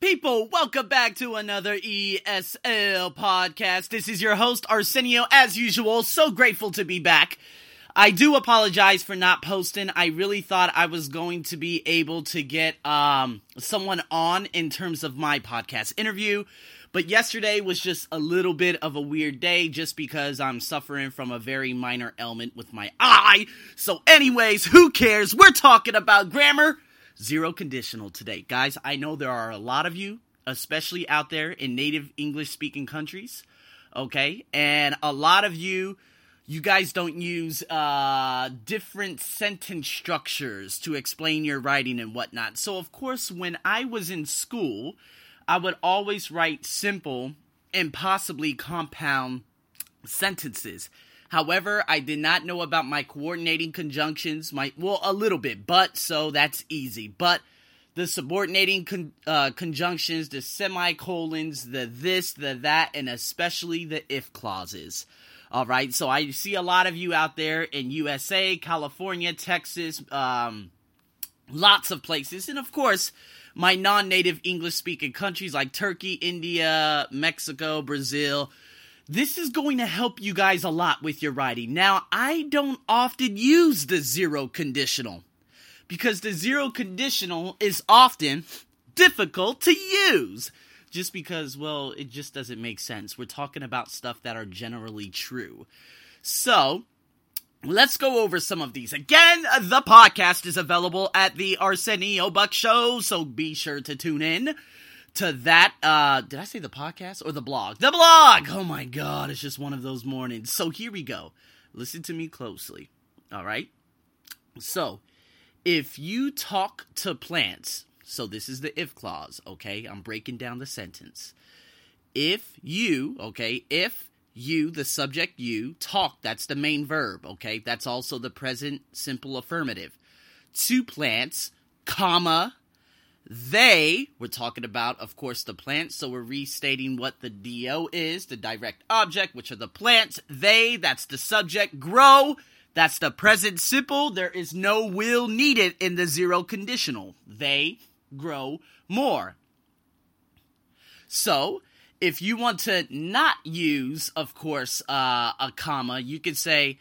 People, welcome back to another ESL podcast. This is your host, Arsenio, as usual. So grateful to be back. I do apologize for not posting. I really thought I was going to be able to get someone on in terms of my podcast interview, but yesterday was just a little bit of a weird day just because I'm suffering from a very minor ailment with my eye. So anyways, who cares? We're talking about grammar. Zero conditional today. Guys, I know there are a lot of you, especially out there in native English-speaking countries, okay? And a lot of you guys don't use different sentence structures to explain your writing and whatnot. So, of course, when I was in school, I would always write simple and possibly compound sentences. However, I did not know about my coordinating conjunctions, a little bit, but, so that's easy. But the subordinating conjunctions, the semicolons, the this, the that, and especially the if clauses. All right, so I see a lot of you out there in USA, California, Texas, lots of places, and of course, my non-native English-speaking countries like Turkey, India, Mexico, Brazil. This is going to help you guys a lot with your writing. Now, I don't often use the zero conditional because the zero conditional is often difficult to use just because, well, it just doesn't make sense. We're talking about stuff that are generally true. So, let's go over some of these. Again, the podcast is available at the Arsenio Buck Show, so be sure to tune in to that. Did I say the podcast or the blog? The blog! Oh my god, it's just one of those mornings. So here we go. Listen to me closely, all right? So, if you talk to plants, so this is the if clause, okay? I'm breaking down the sentence. If you, the subject you, talk, that's the main verb, okay? That's also the present simple affirmative. To plants, comma, they, we're talking about, of course, the plants, so we're restating what the DO is, the direct object, which are the plants. They, that's the subject. Grow, that's the present simple. There is no will needed in the zero conditional. They grow more. So, if you want to not use, of course, a comma, you could say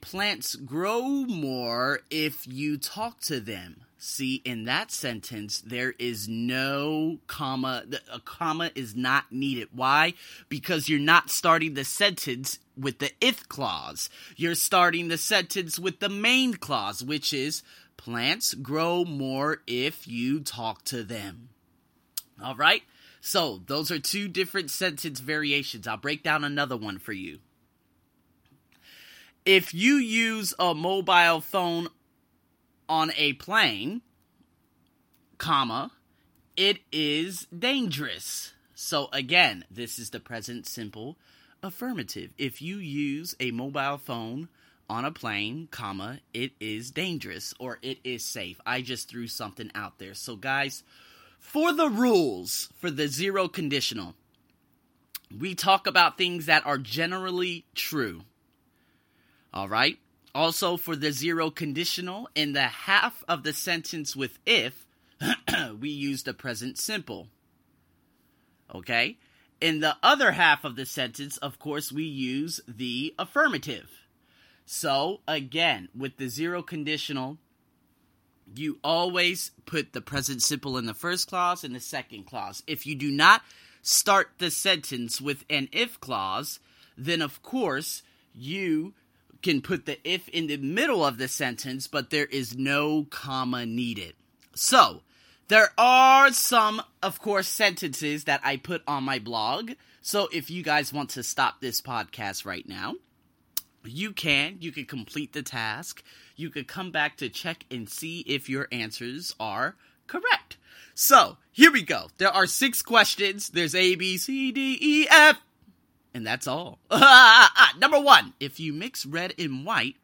plants grow more if you talk to them. See, in that sentence, there is no comma. A comma is not needed. Why? Because you're not starting the sentence with the if clause. You're starting the sentence with the main clause, which is plants grow more if you talk to them. All right? So, those are two different sentence variations. I'll break down another one for you. If you use a mobile phone on a plane, comma, it is dangerous. So again, this is the present simple affirmative. If you use a mobile phone on a plane, comma, it is dangerous or it is safe. I just threw something out there. So guys, for the rules for the zero conditional, we talk about things that are generally true. All right? Also, for the zero conditional, in the half of the sentence with if, we use the present simple. Okay? In the other half of the sentence, of course, we use the affirmative. So, again, with the zero conditional, you always put the present simple in the first clause and the second clause. If you do not start the sentence with an if clause, then, of course, you can put the if in the middle of the sentence, but there is no comma needed. So, there are some, of course, sentences that I put on my blog. So, if you guys want to stop this podcast right now, you can. You can complete the task. You could come back to check and see if your answers are correct. So, here we go. There are 6 questions. There's A, B, C, D, E, F. And that's all. Number 1, if you mix red and white,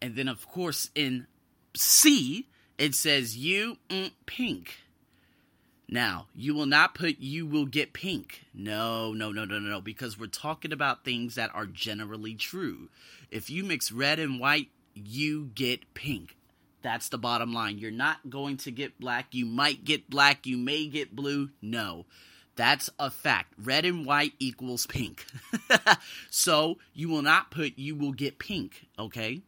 and then of course in C, it says you pink. Now, you will not put you will get pink. No, because we're talking about things that are generally true. If you mix red and white, you get pink. That's the bottom line. You're not going to get black. You might get black. You may get blue. No. That's a fact. Red and white equals pink. So you will not put you will get pink, okay?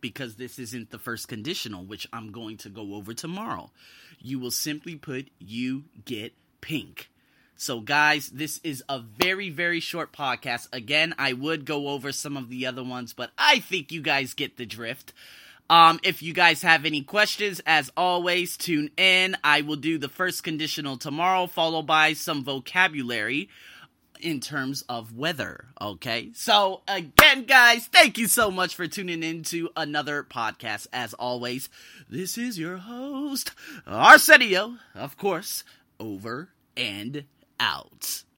Because this isn't the first conditional, which I'm going to go over tomorrow. You will simply put you get pink. So guys, this is a very, very short podcast. Again, I would go over some of the other ones, but I think you guys get the drift. If you guys have any questions, as always, tune in. I will do the first conditional tomorrow, followed by some vocabulary in terms of weather, okay? So, again, guys, thank you so much for tuning in to another podcast. As always, this is your host, Arsenio, of course, over and out.